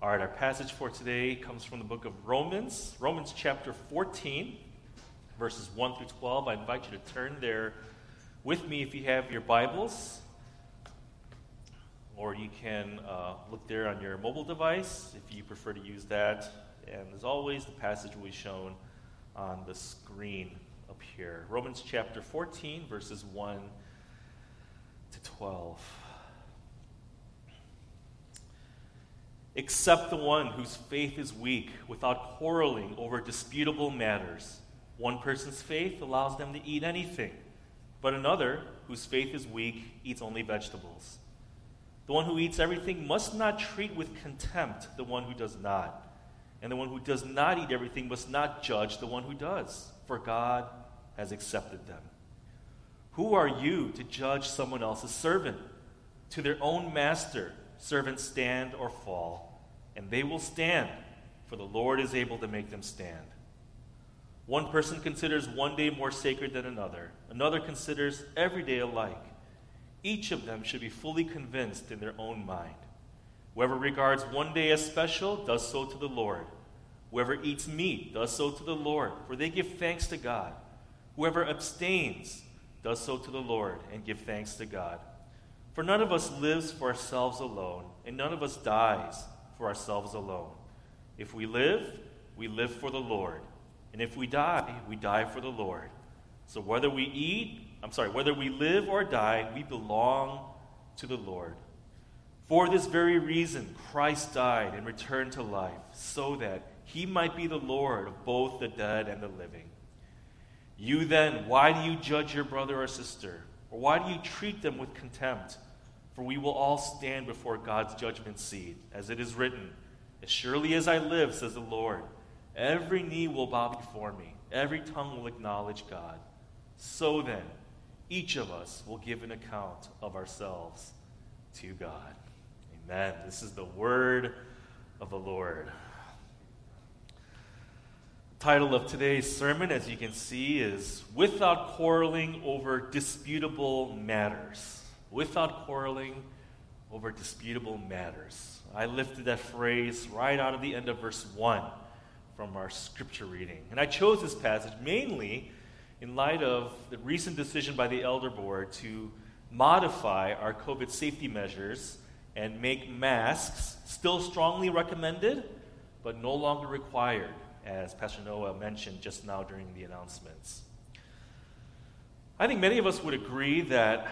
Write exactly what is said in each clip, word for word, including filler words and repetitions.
All right, our passage for today comes from the book of Romans, Romans chapter fourteen, verses one through twelve. I invite you to turn there with me if you have your Bibles, or you can uh, look there on your mobile device if you prefer to use that. And as always, the passage will be shown on the screen up here. Romans chapter fourteen, verses one to twelve. Except the one whose faith is weak, without quarreling over disputable matters. One person's faith allows them to eat anything, but another, whose faith is weak, eats only vegetables. The one who eats everything must not treat with contempt the one who does not. And the one who does not eat everything must not judge the one who does, for God has accepted them. Who are you to judge someone else's servant? To their own master, servants stand or fall, and they will stand, for the Lord is able to make them stand. One person considers one day more sacred than another. Another considers every day alike. Each of them should be fully convinced in their own mind. Whoever regards one day as special does so to the Lord. Whoever eats meat does so to the Lord, for they give thanks to God. Whoever abstains does so to the Lord and give thanks to God. For none of us lives for ourselves alone, and none of us dies for ourselves alone. If we live, we live for the Lord. And if we die, we die for the Lord. So whether we eat, I'm sorry, whether we live or die, we belong to the Lord. For this very reason, Christ died and returned to life, so that he might be the Lord of both the dead and the living. You then, why do you judge your brother or sister? Or why do you treat them with contempt? For we will all stand before God's judgment seat, as it is written, "As surely as I live, says the Lord, every knee will bow before me, every tongue will acknowledge God." So then, each of us will give an account of ourselves to God. Amen. This is the word of the Lord. The title of today's sermon, as you can see, is Without Quarreling Over Disputable Matters. Without quarreling over disputable matters. I lifted that phrase right out of the end of verse one from our scripture reading. And I chose this passage mainly in light of the recent decision by the Elder Board to modify our COVID safety measures and make masks still strongly recommended, but no longer required, as Pastor Noah mentioned just now during the announcements. I think many of us would agree that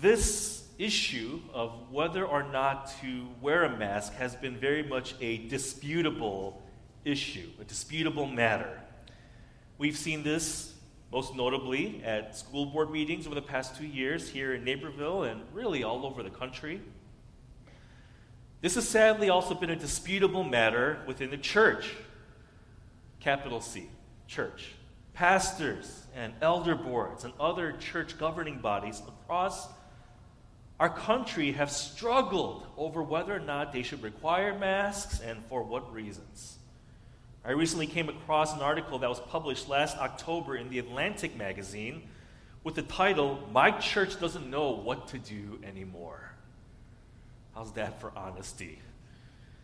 this issue of whether or not to wear a mask has been very much a disputable issue, a disputable matter. We've seen this most notably at school board meetings over the past two years here in Naperville and really all over the country. This has sadly also been a disputable matter within the church, capital C, church. Pastors and elder boards and other church governing bodies across our country have struggled over whether or not they should require masks and for what reasons. I recently came across an article that was published last October in the Atlantic magazine with the title, "My Church Doesn't Know What to Do Anymore." How's that for honesty?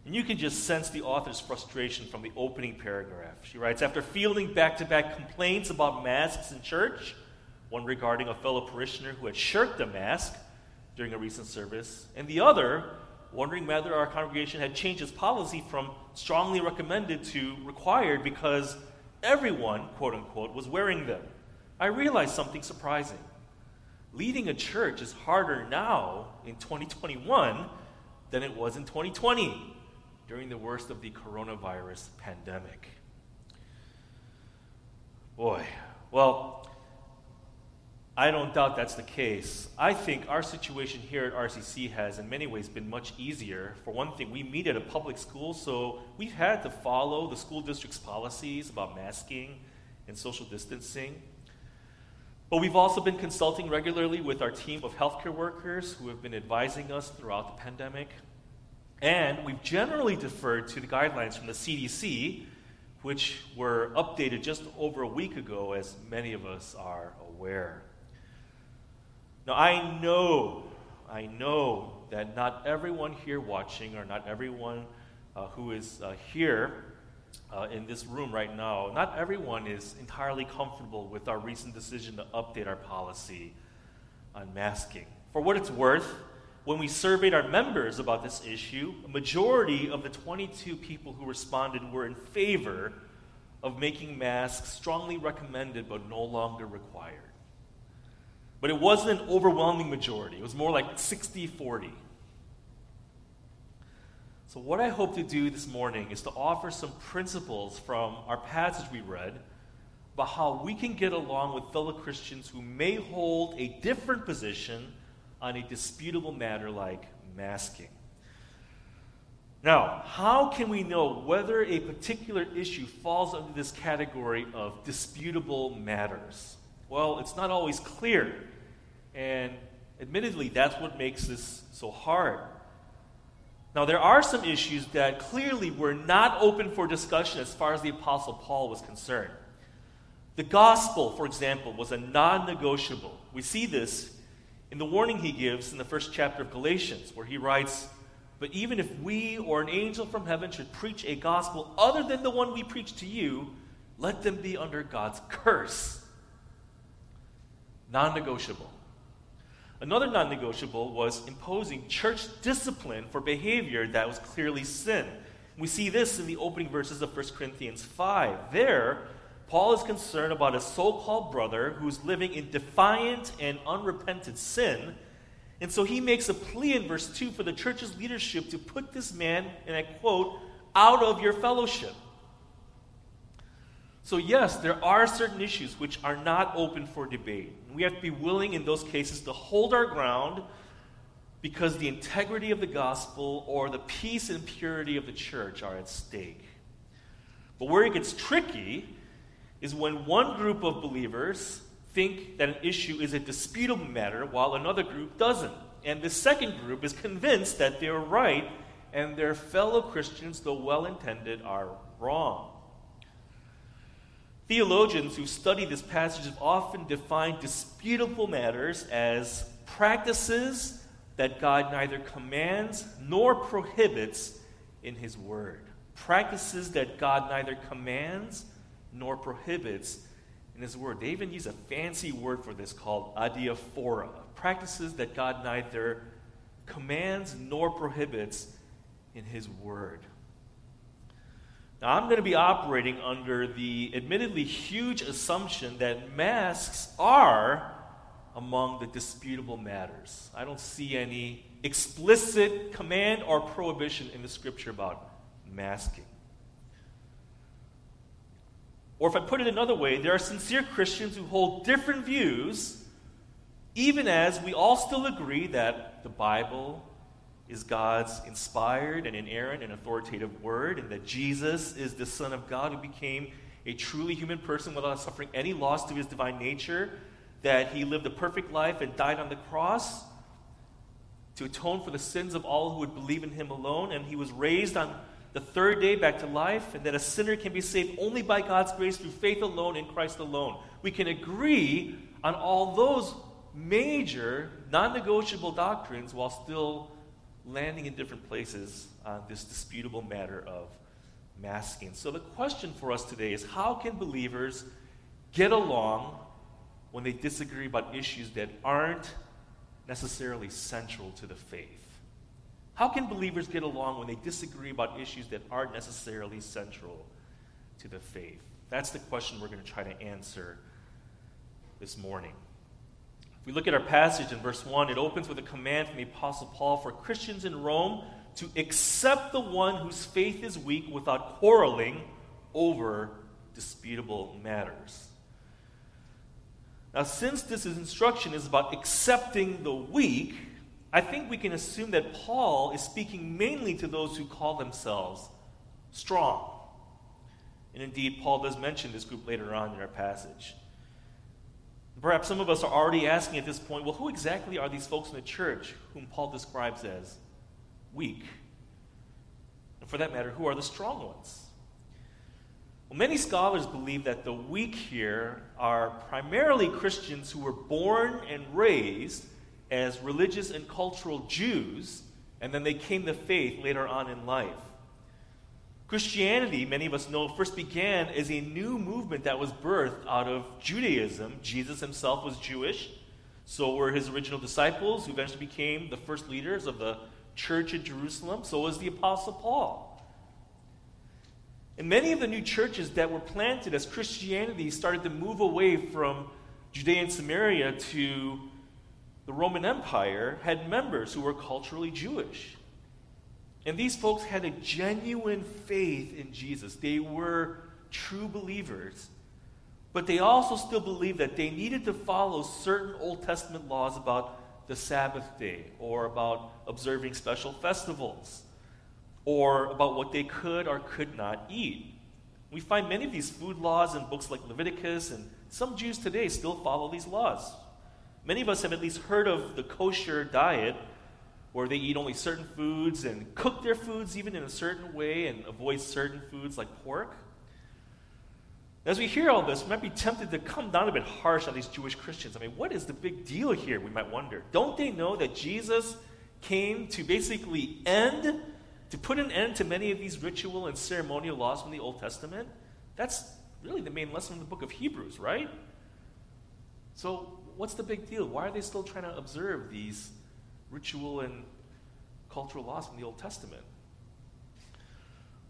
And you can just sense the author's frustration from the opening paragraph. She writes, "After fielding back-to-back complaints about masks in church, one regarding a fellow parishioner who had shirked a mask during a recent service, and the other wondering whether our congregation had changed its policy from strongly recommended to required because everyone, quote-unquote, was wearing them, I realized something surprising. Leading a church is harder now in twenty twenty-one than it was in twenty twenty, during the worst of the coronavirus pandemic." Boy, well, I don't doubt that's the case. I think our situation here at R C C has, in many ways, been much easier. For one thing, we meet at a public school, so we've had to follow the school district's policies about masking and social distancing. But we've also been consulting regularly with our team of healthcare workers who have been advising us throughout the pandemic. And we've generally deferred to the guidelines from the C D C, which were updated just over a week ago, as many of us are aware. Now, I know, I know that not everyone here watching or not everyone uh, who is uh, here uh, in this room right now, not everyone is entirely comfortable with our recent decision to update our policy on masking. For what it's worth, when we surveyed our members about this issue, a majority of the twenty-two people who responded were in favor of making masks strongly recommended but no longer required. But it wasn't an overwhelming majority. It was more like sixty forty. So what I hope to do this morning is to offer some principles from our passage we read about how we can get along with fellow Christians who may hold a different position on a disputable matter like masking. Now, how can we know whether a particular issue falls under this category of disputable matters? Well, it's not always clear, and admittedly, that's what makes this so hard. Now, there are some issues that clearly were not open for discussion as far as the Apostle Paul was concerned. The gospel, for example, was a non-negotiable. We see this in the warning he gives in the first chapter of Galatians, where he writes, "But even if we or an angel from heaven should preach a gospel other than the one we preach to you, let them be under God's curse." Non-negotiable. Another non-negotiable was imposing church discipline for behavior that was clearly sin. We see this in the opening verses of First Corinthians five. There, Paul is concerned about a so-called brother who is living in defiant and unrepentant sin, and so he makes a plea in verse two for the church's leadership to put this man, and I quote, "out of your fellowship." So yes, there are certain issues which are not open for debate. We have to be willing in those cases to hold our ground because the integrity of the gospel or the peace and purity of the church are at stake. But where it gets tricky is when one group of believers think that an issue is a disputable matter while another group doesn't. And the second group is convinced that they're right and their fellow Christians, though well-intended, are wrong. Theologians who study this passage have often defined disputable matters as practices that God neither commands nor prohibits in His Word. Practices that God neither commands nor prohibits in His Word. They even use a fancy word for this called adiaphora. Practices that God neither commands nor prohibits in His Word. Now, I'm going to be operating under the admittedly huge assumption that masks are among the disputable matters. I don't see any explicit command or prohibition in the Scripture about masking. Or if I put it another way, there are sincere Christians who hold different views, even as we all still agree that the Bible is God's inspired and inerrant and authoritative word, and that Jesus is the Son of God who became a truly human person without suffering any loss to His divine nature, that He lived a perfect life and died on the cross to atone for the sins of all who would believe in Him alone, and He was raised on the third day back to life, and that a sinner can be saved only by God's grace through faith alone in Christ alone. We can agree on all those major non-negotiable doctrines while still landing in different places on this disputable matter of masking. So the question for us today is, how can believers get along when they disagree about issues that aren't necessarily central to the faith? How can believers get along when they disagree about issues that aren't necessarily central to the faith? That's the question we're going to try to answer this morning. We look at our passage in verse one. It opens with a command from the Apostle Paul for Christians in Rome to accept the one whose faith is weak without quarreling over disputable matters. Now, since this instruction is about accepting the weak, I think we can assume that Paul is speaking mainly to those who call themselves strong. And indeed, Paul does mention this group later on in our passage. Perhaps some of us are already asking at this point, well, who exactly are these folks in the church whom Paul describes as weak? And for that matter, who are the strong ones? Well, many scholars believe that the weak here are primarily Christians who were born and raised as religious and cultural Jews, and then they came to faith later on in life. Christianity, many of us know, first began as a new movement that was birthed out of Judaism. Jesus himself was Jewish. So were his original disciples, who eventually became the first leaders of the church in Jerusalem. So was the Apostle Paul. And many of the new churches that were planted as Christianity started to move away from Judea and Samaria to the Roman Empire had members who were culturally Jewish. And these folks had a genuine faith in Jesus. They were true believers. But they also still believed that they needed to follow certain Old Testament laws about the Sabbath day, or about observing special festivals, or about what they could or could not eat. We find many of these food laws in books like Leviticus, and some Jews today still follow these laws. Many of us have at least heard of the kosher diet, where they eat only certain foods and cook their foods even in a certain way and avoid certain foods like pork. As we hear all this, we might be tempted to come down a bit harsh on these Jewish Christians. I mean, what is the big deal here, we might wonder. Don't they know that Jesus came to basically end, to put an end to many of these ritual and ceremonial laws from the Old Testament? That's really the main lesson in the book of Hebrews, right? So what's the big deal? Why are they still trying to observe these ritual and cultural laws from the Old Testament?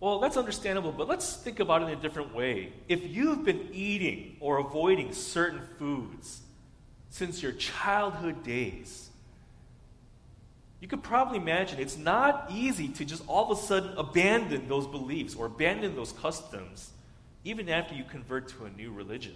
Well, that's understandable, but let's think about it in a different way. If you've been eating or avoiding certain foods since your childhood days, you could probably imagine it's not easy to just all of a sudden abandon those beliefs or abandon those customs, even after you convert to a new religion.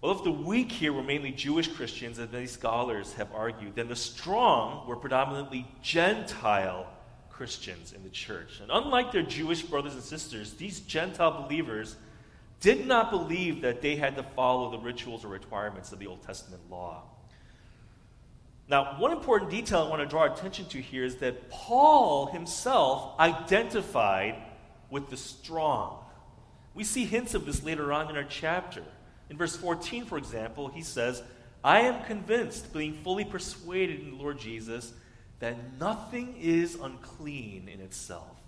Well, if the weak here were mainly Jewish Christians, as many scholars have argued, then the strong were predominantly Gentile Christians in the church. And unlike their Jewish brothers and sisters, these Gentile believers did not believe that they had to follow the rituals or requirements of the Old Testament law. Now, one important detail I want to draw our attention to here is that Paul himself identified with the strong. We see hints of this later on in our chapter. In verse fourteen, for example, he says, "I am convinced, being fully persuaded in the Lord Jesus, that nothing is unclean in itself."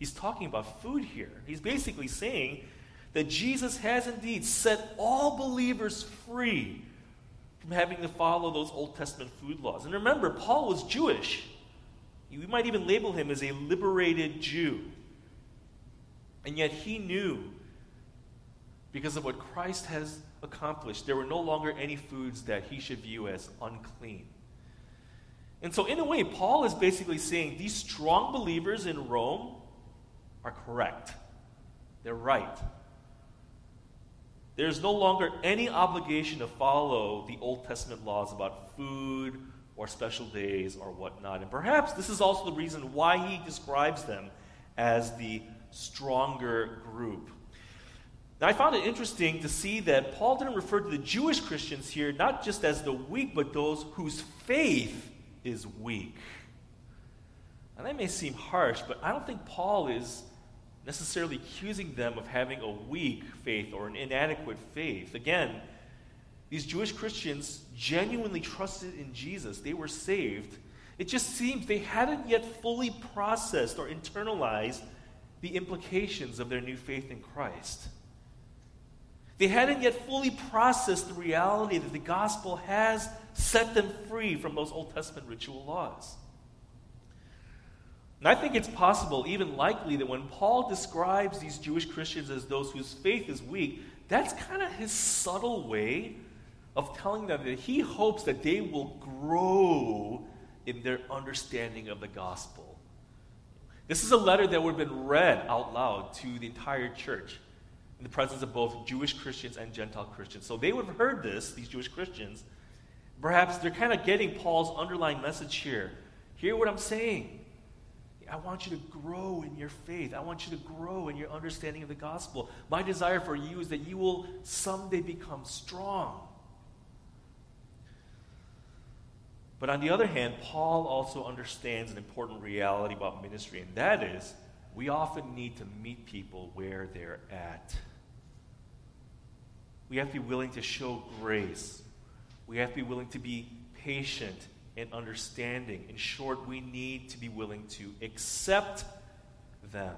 He's talking about food here. He's basically saying that Jesus has indeed set all believers free from having to follow those Old Testament food laws. And remember, Paul was Jewish. We might even label him as a liberated Jew. And yet he knew, because of what Christ has accomplished, there were no longer any foods that he should view as unclean. And so in a way, Paul is basically saying these strong believers in Rome are correct. They're right. There's no longer any obligation to follow the Old Testament laws about food or special days or whatnot. And perhaps this is also the reason why he describes them as the stronger group. Now, I found it interesting to see that Paul didn't refer to the Jewish Christians here not just as the weak, but those whose faith is weak. Now, that may seem harsh, but I don't think Paul is necessarily accusing them of having a weak faith or an inadequate faith. Again, these Jewish Christians genuinely trusted in Jesus. They were saved. It just seems they hadn't yet fully processed or internalized the implications of their new faith in Christ. They hadn't yet fully processed the reality that the gospel has set them free from those Old Testament ritual laws. And I think it's possible, even likely, that when Paul describes these Jewish Christians as those whose faith is weak, that's kind of his subtle way of telling them that he hopes that they will grow in their understanding of the gospel. This is a letter that would have been read out loud to the entire church, in the presence of both Jewish Christians and Gentile Christians. So they would have heard this, these Jewish Christians. Perhaps they're kind of getting Paul's underlying message here. Hear what I'm saying. I want you to grow in your faith. I want you to grow in your understanding of the gospel. My desire for you is that you will someday become strong. But on the other hand, Paul also understands an important reality about ministry, and that is, we often need to meet people where they're at. We have to be willing to show grace. We have to be willing to be patient and understanding. In short, we need to be willing to accept them.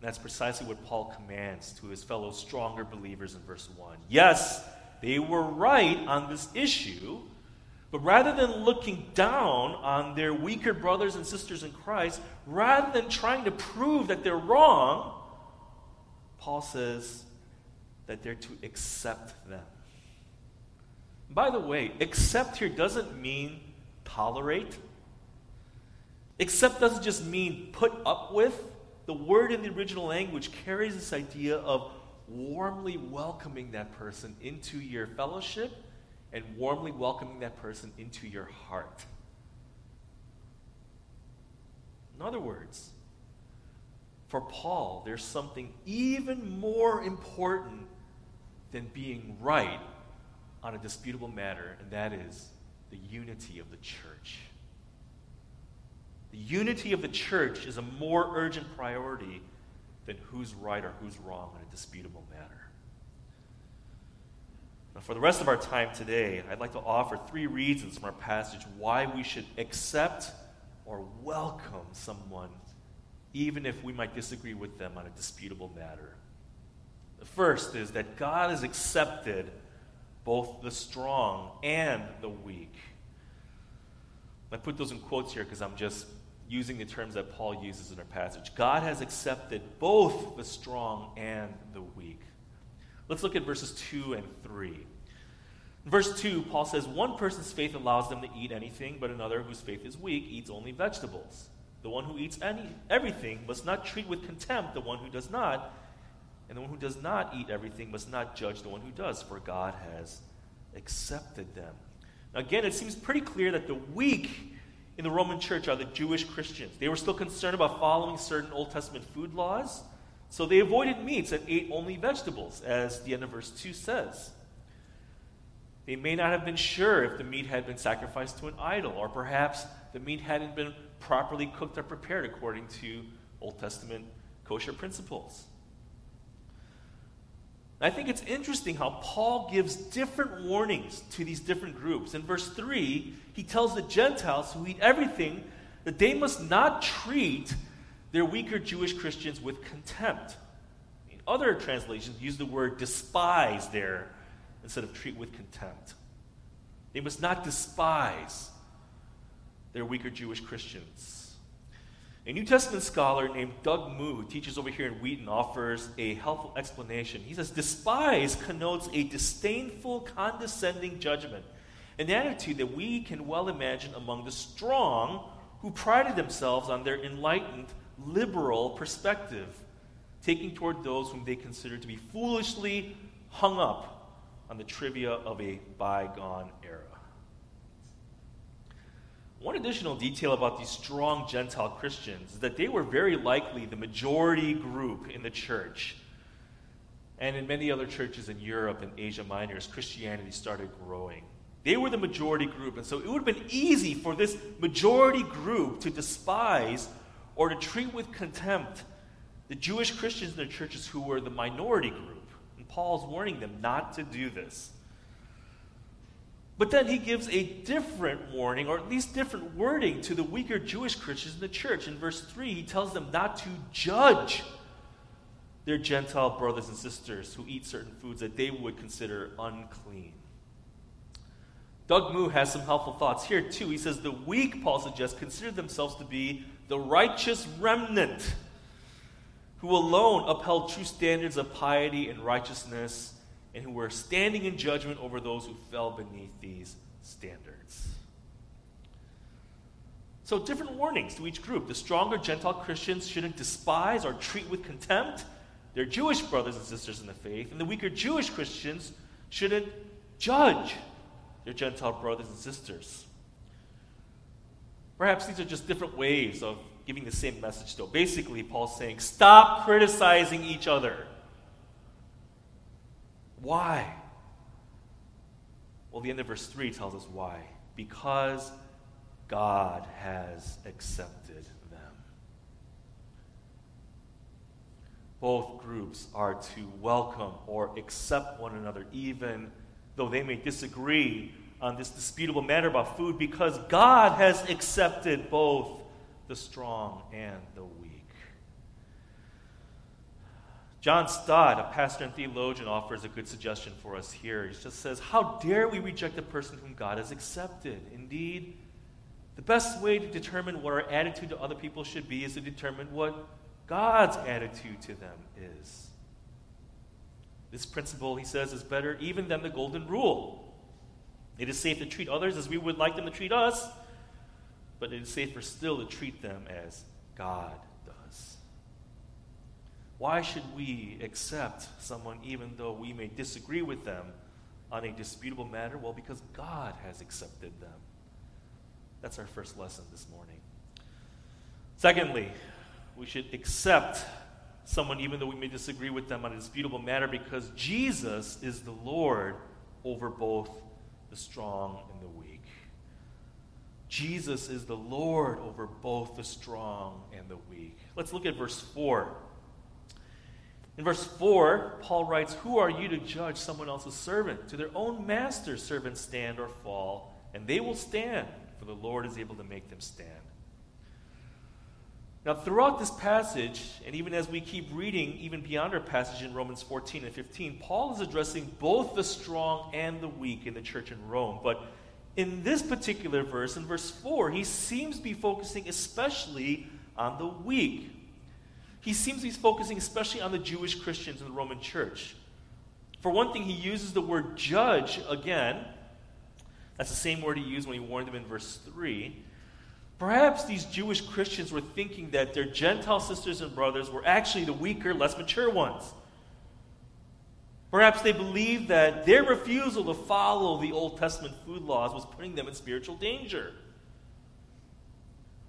That's precisely what Paul commands to his fellow stronger believers in verse one. Yes, they were right on this issue, but rather than looking down on their weaker brothers and sisters in Christ, rather than trying to prove that they're wrong, Paul says that they're to accept them. By the way, accept here doesn't mean tolerate. Accept doesn't just mean put up with. The word in the original language carries this idea of warmly welcoming that person into your fellowship and warmly welcoming that person into your heart. In other words, for Paul, there's something even more important than being right on a disputable matter, and that is the unity of the church. The unity of the church is a more urgent priority than who's right or who's wrong on a disputable matter. Now, for the rest of our time today, I'd like to offer three reasons from our passage why we should accept or welcome someone, even if we might disagree with them on a disputable matter. The first is that God has accepted both the strong and the weak. I put those in quotes here because I'm just using the terms that Paul uses in our passage. God has accepted both the strong and the weak. Let's look at verses two and three. In verse two, Paul says, one person's faith allows them to eat anything, but another whose faith is weak eats only vegetables. The one who eats any, everything must not treat with contempt the one who does not, and the one who does not eat everything must not judge the one who does, for God has accepted them. Again, it seems pretty clear that the weak in the Roman church are the Jewish Christians. They were still concerned about following certain Old Testament food laws, so they avoided meats and ate only vegetables, as the end of verse two says. They may not have been sure if the meat had been sacrificed to an idol, or perhaps the meat hadn't been properly cooked or prepared according to Old Testament kosher principles. I think it's interesting how Paul gives different warnings to these different groups. In verse three, he tells the Gentiles who eat everything that they must not treat their weaker Jewish Christians with contempt. In other translations, use the word despise there instead of treat with contempt. They must not despise their weaker Jewish Christians. A New Testament scholar named Doug Moo, who teaches over here in Wheaton, offers a helpful explanation. He says, despise connotes a disdainful, condescending judgment, an attitude that we can well imagine among the strong who prided themselves on their enlightened, liberal perspective, taking toward those whom they considered to be foolishly hung up on the trivia of a bygone era. One additional detail about these strong Gentile Christians is that they were very likely the majority group in the church. And in many other churches in Europe and Asia Minor, as Christianity started growing, they were the majority group. And so it would have been easy for this majority group to despise or to treat with contempt the Jewish Christians in their churches who were the minority group. And Paul's warning them not to do this. But then he gives a different warning, or at least different wording, to the weaker Jewish Christians in the church. In verse three, he tells them not to judge their Gentile brothers and sisters who eat certain foods that they would consider unclean. Doug Moo has some helpful thoughts here, too. He says, the weak, Paul suggests, consider themselves to be the righteous remnant who alone upheld true standards of piety and righteousness, and who were standing in judgment over those who fell beneath these standards. So different warnings to each group. The stronger Gentile Christians shouldn't despise or treat with contempt their Jewish brothers and sisters in the faith, and the weaker Jewish Christians shouldn't judge their Gentile brothers and sisters. Perhaps these are just different ways of giving the same message, though. Basically, Paul's saying, stop criticizing each other. Why? Well, the end of verse three tells us why. Because God has accepted them. Both groups are to welcome or accept one another, even though they may disagree on this disputable matter about food, because God has accepted both the strong and the weak. John Stott, a pastor and theologian, offers a good suggestion for us here. He just says, how dare we reject a person whom God has accepted? Indeed, the best way to determine what our attitude to other people should be is to determine what God's attitude to them is. This principle, he says, is better even than the golden rule. It is safe to treat others as we would like them to treat us, but it is safer still to treat them as God does. Why should we accept someone even though we may disagree with them on a disputable matter? Well, because God has accepted them. That's our first lesson this morning. Secondly, we should accept someone even though we may disagree with them on a disputable matter because Jesus is the Lord over both the strong and the weak. Jesus is the Lord over both the strong and the weak. Let's look at verse four. In verse four, Paul writes, "Who are you to judge someone else's servant? To their own master's servants stand or fall, and they will stand, for the Lord is able to make them stand." Now, throughout this passage, and even as we keep reading, even beyond our passage in Romans fourteen and fifteen, Paul is addressing both the strong and the weak in the church in Rome. But in this particular verse, in verse four, he seems to be focusing especially on the weak. He seems to be focusing especially on the Jewish Christians in the Roman church. For one thing, he uses the word judge again. That's the same word he used when he warned them in verse three. Perhaps these Jewish Christians were thinking that their Gentile sisters and brothers were actually the weaker, less mature ones. Perhaps they believed that their refusal to follow the Old Testament food laws was putting them in spiritual danger.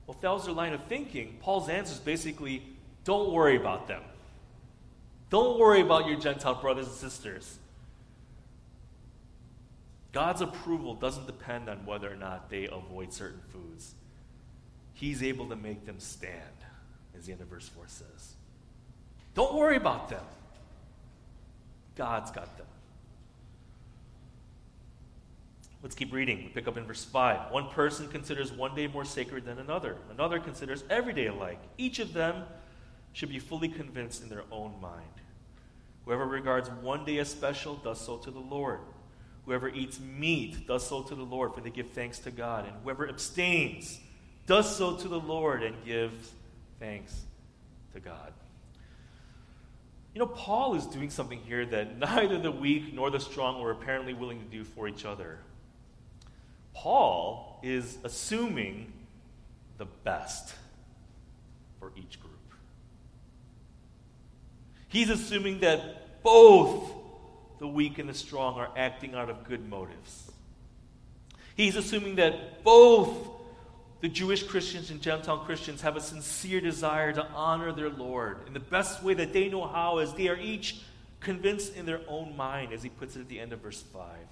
Well, if that was their line of thinking, Paul's answer is basically, don't worry about them. Don't worry about your Gentile brothers and sisters. God's approval doesn't depend on whether or not they avoid certain foods. He's able to make them stand, as the end of verse four says. Don't worry about them. God's got them. Let's keep reading. We pick up in verse five. One person considers one day more sacred than another. Another considers every day alike. Each of them should be fully convinced in their own mind. Whoever regards one day as special does so to the Lord. Whoever eats meat does so to the Lord, for they give thanks to God. And whoever abstains does so to the Lord and gives thanks to God. You know, Paul is doing something here that neither the weak nor the strong were apparently willing to do for each other. Paul is assuming the best for each group. He's assuming that both the weak and the strong are acting out of good motives. He's assuming that both the Jewish Christians and Gentile Christians have a sincere desire to honor their Lord in the best way that they know how, as they are each convinced in their own mind, as he puts it at the end of verse five.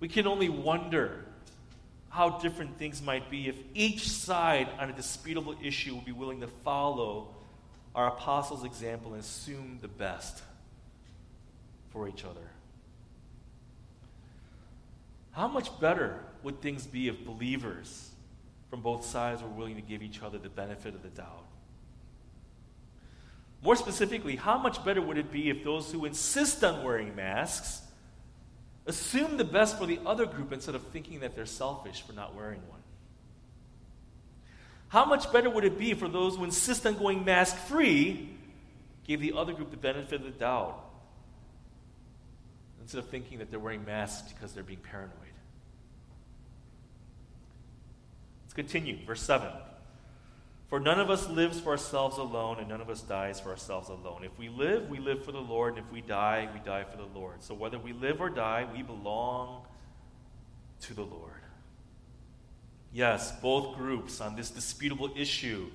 We can only wonder how different things might be if each side on a disputable issue would be willing to follow our apostles' example and assume the best for each other. How much better would things be if believers from both sides were willing to give each other the benefit of the doubt? More specifically, how much better would it be if those who insist on wearing masks assume the best for the other group instead of thinking that they're selfish for not wearing one? How much better would it be for those who insist on going mask-free gave the other group the benefit of the doubt instead of thinking that they're wearing masks because they're being paranoid? Let's continue, verse seven. For none of us lives for ourselves alone, and none of us dies for ourselves alone. If we live, we live for the Lord, and if we die, we die for the Lord. So whether we live or die, we belong to the Lord. Yes, both groups on this disputable issue,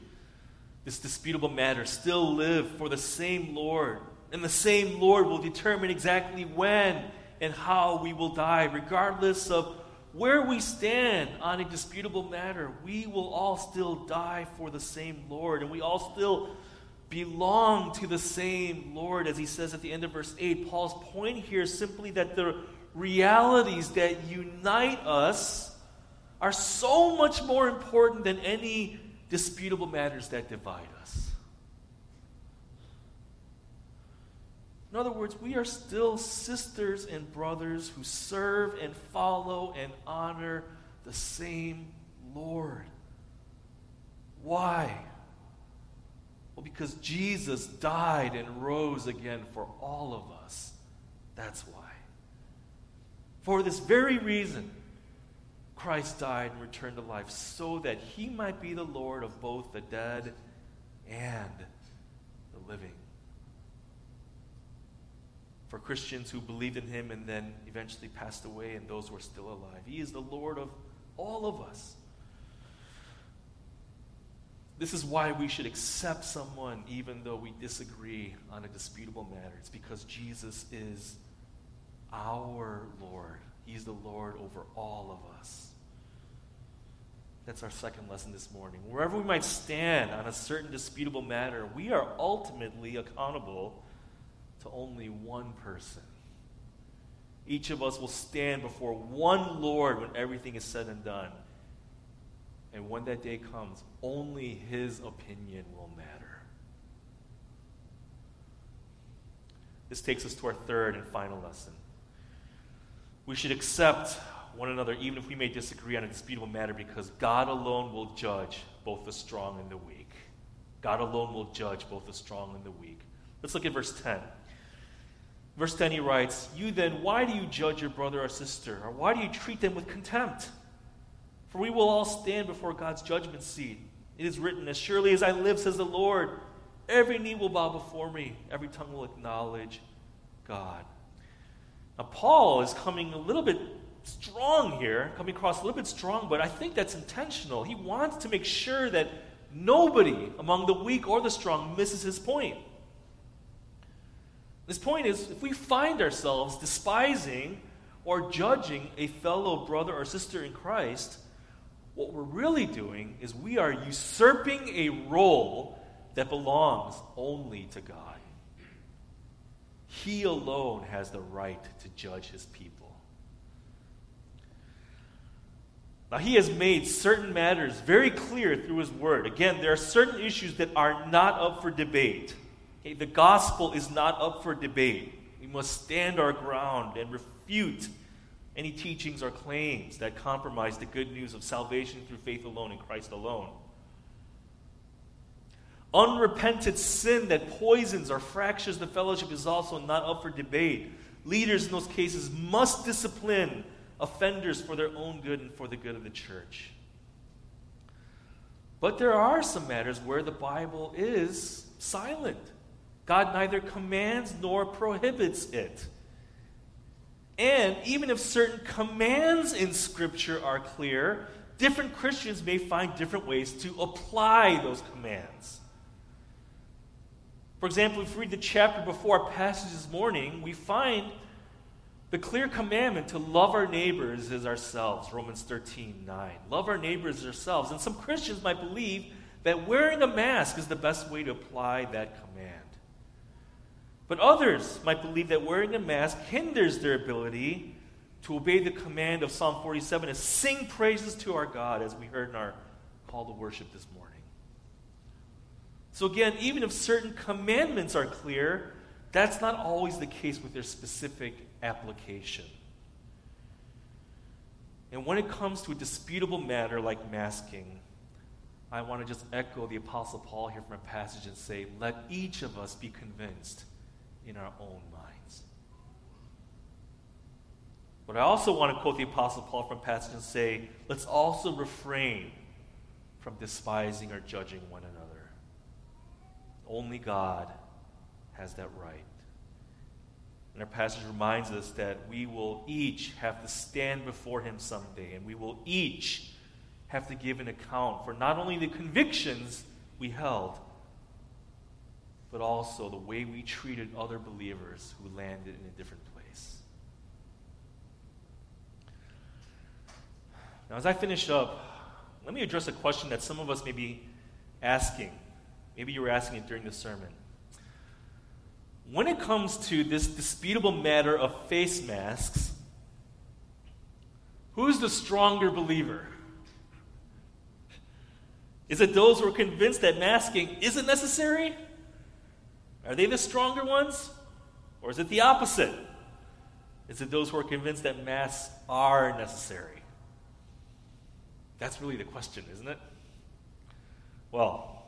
this disputable matter, still live for the same Lord. And the same Lord will determine exactly when and how we will die, regardless of where we stand on a disputable matter. We will all still die for the same Lord, and we all still belong to the same Lord, as he says at the end of verse eight. Paul's point here is simply that the realities that unite us are so much more important than any disputable matters that divide us. In other words, we are still sisters and brothers who serve and follow and honor the same Lord. Why? Well, because Jesus died and rose again for all of us. That's why. For this very reason, Christ died and returned to life so that he might be the Lord of both the dead and the living. For Christians who believed in him and then eventually passed away and those who are still alive, he is the Lord of all of us. This is why we should accept someone even though we disagree on a disputable matter. It's because Jesus is our Lord. He's the Lord over all of us. That's our second lesson this morning. Wherever we might stand on a certain disputable matter, we are ultimately accountable to only one person. Each of us will stand before one Lord when everything is said and done. And when that day comes, only his opinion will matter. This takes us to our third and final lesson. We should accept one another, even if we may disagree on a disputable matter, because God alone will judge both the strong and the weak. God alone will judge both the strong and the weak. Let's look at verse ten. Verse ten, he writes, "You then, why do you judge your brother or sister? Or why do you treat them with contempt? For we will all stand before God's judgment seat. It is written, as surely as I live, says the Lord, every knee will bow before me, every tongue will acknowledge God." Now, Paul is coming a little bit strong here, coming across a little bit strong, but I think that's intentional. He wants to make sure that nobody among the weak or the strong misses his point. His point is, if we find ourselves despising or judging a fellow brother or sister in Christ, what we're really doing is we are usurping a role that belongs only to God. He alone has the right to judge his people. Now, he has made certain matters very clear through his word. Again, there are certain issues that are not up for debate. Okay, the gospel is not up for debate. We must stand our ground and refute any teachings or claims that compromise the good news of salvation through faith alone in Christ alone. Unrepented sin that poisons or fractures the fellowship is also not up for debate. Leaders in those cases must discipline offenders for their own good and for the good of the church. But there are some matters where the Bible is silent. God neither commands nor prohibits it. And even if certain commands in Scripture are clear, different Christians may find different ways to apply those commands. For example, if we read the chapter before our passage this morning, we find the clear commandment to love our neighbors as ourselves, Romans thirteen nine. Love our neighbors as ourselves. And some Christians might believe that wearing a mask is the best way to apply that command. But others might believe that wearing a mask hinders their ability to obey the command of Psalm forty-seven to sing praises to our God, as we heard in our call to worship this morning. So again, even if certain commandments are clear, that's not always the case with their specific application. And when it comes to a disputable matter like masking, I want to just echo the Apostle Paul here from our passage and say, let each of us be convinced in our own minds. But I also want to quote the Apostle Paul from passage and say, let's also refrain from despising or judging one another. Only God has that right. And our passage reminds us that we will each have to stand before him someday, and we will each have to give an account for not only the convictions we held, but also the way we treated other believers who landed in a different place. Now, as I finish up, let me address a question that some of us may be asking. Maybe you were asking it during the sermon. When it comes to this disputable matter of face masks, Who's the stronger believer? Is it those who are convinced that masking isn't necessary? Are they the stronger ones? Or is it the opposite? Is it those who are convinced that masks are necessary? That's really the question, isn't it? Well,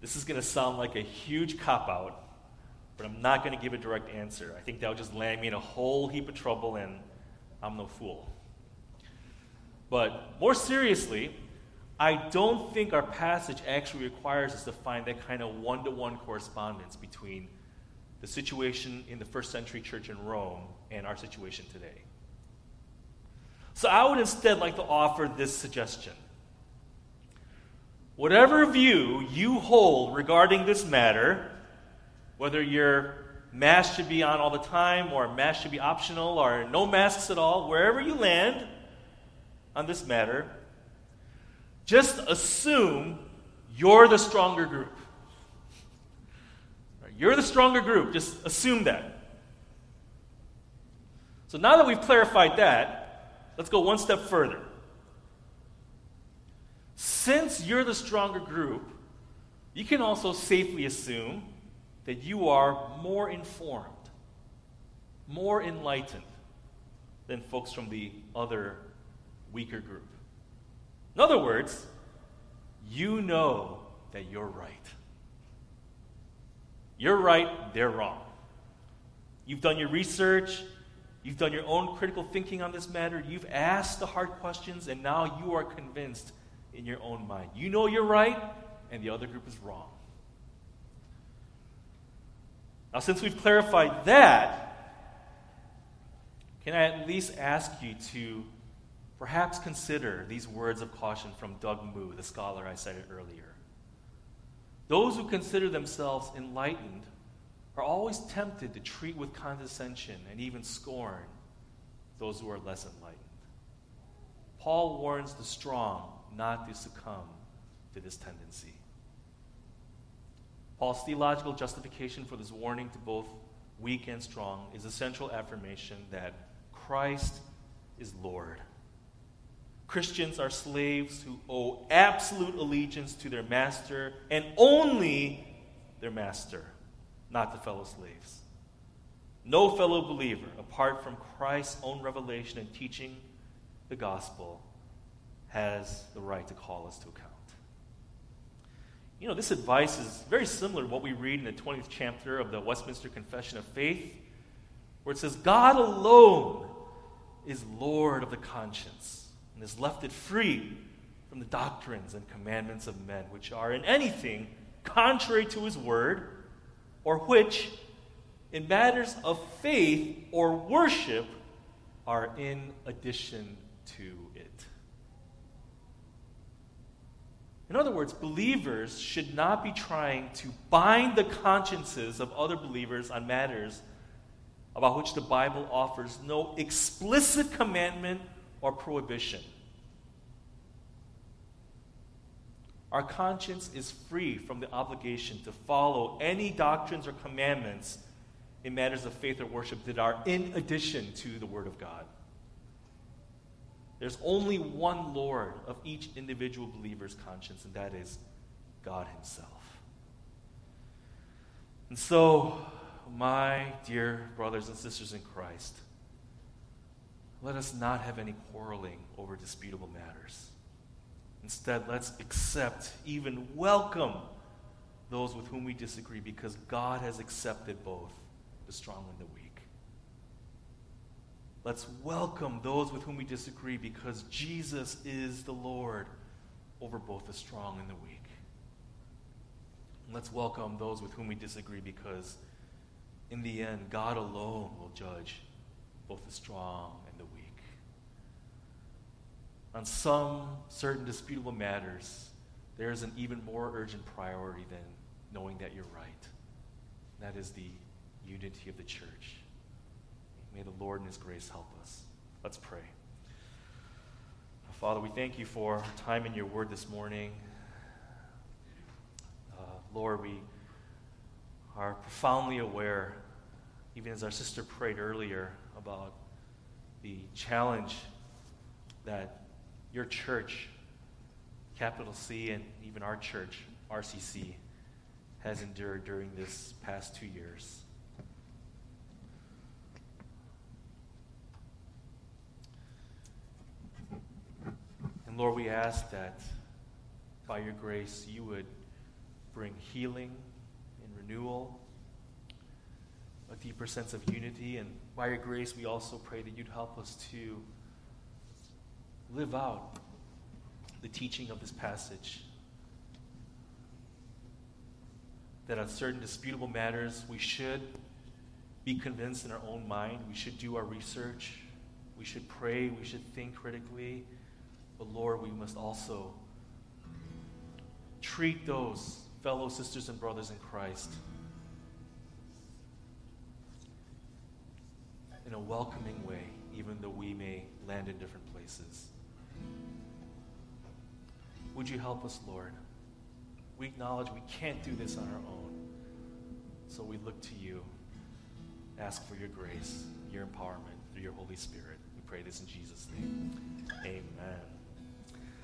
this is going to sound like a huge cop-out, but I'm not going to give a direct answer. I think that would just land me in a whole heap of trouble, and I'm no fool. But more seriously, I don't think our passage actually requires us to find that kind of one-to-one correspondence between the situation in the first century church in Rome and our situation today. So I would instead like to offer this suggestion. Whatever view you hold regarding this matter, whether your mask should be on all the time or mask should be optional or no masks at all, wherever you land on this matter, just assume you're the stronger group. You're the stronger group. Just assume that. So now that we've clarified that, let's go one step further. Since you're the stronger group, you can also safely assume that you are more informed, more enlightened than folks from the other weaker group. In other words, you know that you're right. You're right, they're wrong. You've done your research, you've done your own critical thinking on this matter, you've asked the hard questions, and now you are convinced in your own mind. You know you're right, and the other group is wrong. Now, since we've clarified that, can I at least ask you to perhaps consider these words of caution from Doug Moo, the scholar I cited earlier. Those who consider themselves enlightened are always tempted to treat with condescension and even scorn those who are less enlightened. Paul warns the strong not to succumb to this tendency. Paul's theological justification for this warning to both weak and strong is a central affirmation that Christ is Lord. Christians are slaves who owe absolute allegiance to their master and only their master, not to fellow slaves. No fellow believer, apart from Christ's own revelation and teaching the gospel, has the right to call us to account. You know, this advice is very similar to what we read in the twentieth chapter of the Westminster Confession of Faith, where it says, God alone is Lord of the conscience, and has left it free from the doctrines and commandments of men, which are in anything contrary to his word, or which, in matters of faith or worship, are in addition to it. In other words, believers should not be trying to bind the consciences of other believers on matters about which the Bible offers no explicit commandment or prohibition. Our conscience is free from the obligation to follow any doctrines or commandments in matters of faith or worship that are in addition to the Word of God. There's only one Lord of each individual believer's conscience, and that is God Himself. And so, my dear brothers and sisters in Christ, let us not have any quarreling over disputable matters. Instead, let's accept, even welcome, those with whom we disagree, because God has accepted both the strong and the weak. Let's welcome those with whom we disagree, because Jesus is the Lord over both the strong and the weak. And let's welcome those with whom we disagree, because in the end, God alone will judge both the strong and the weak. On some certain disputable matters, there is an even more urgent priority than knowing that you're right. And that is the unity of the church. May the Lord in His grace help us. Let's pray. Father, we thank you for time in your word this morning. Uh, Lord, we are profoundly aware, even as our sister prayed earlier, about the challenge that your church, capital C, and even our church, R C C, has endured during this past two years. And Lord, we ask that by your grace you would bring healing and renewal, a deeper sense of unity, and by your grace we also pray that you'd help us to live out the teaching of this passage. That on certain disputable matters we should be convinced in our own mind, we should do our research, we should pray, we should think critically, but Lord, we must also treat those fellow sisters and brothers in Christ in a welcoming way, even though we may land in different places. Would you help us, Lord? We acknowledge we can't do this on our own, so we look to you, ask for your grace, your empowerment through your Holy Spirit. We pray this in Jesus' name. Amen.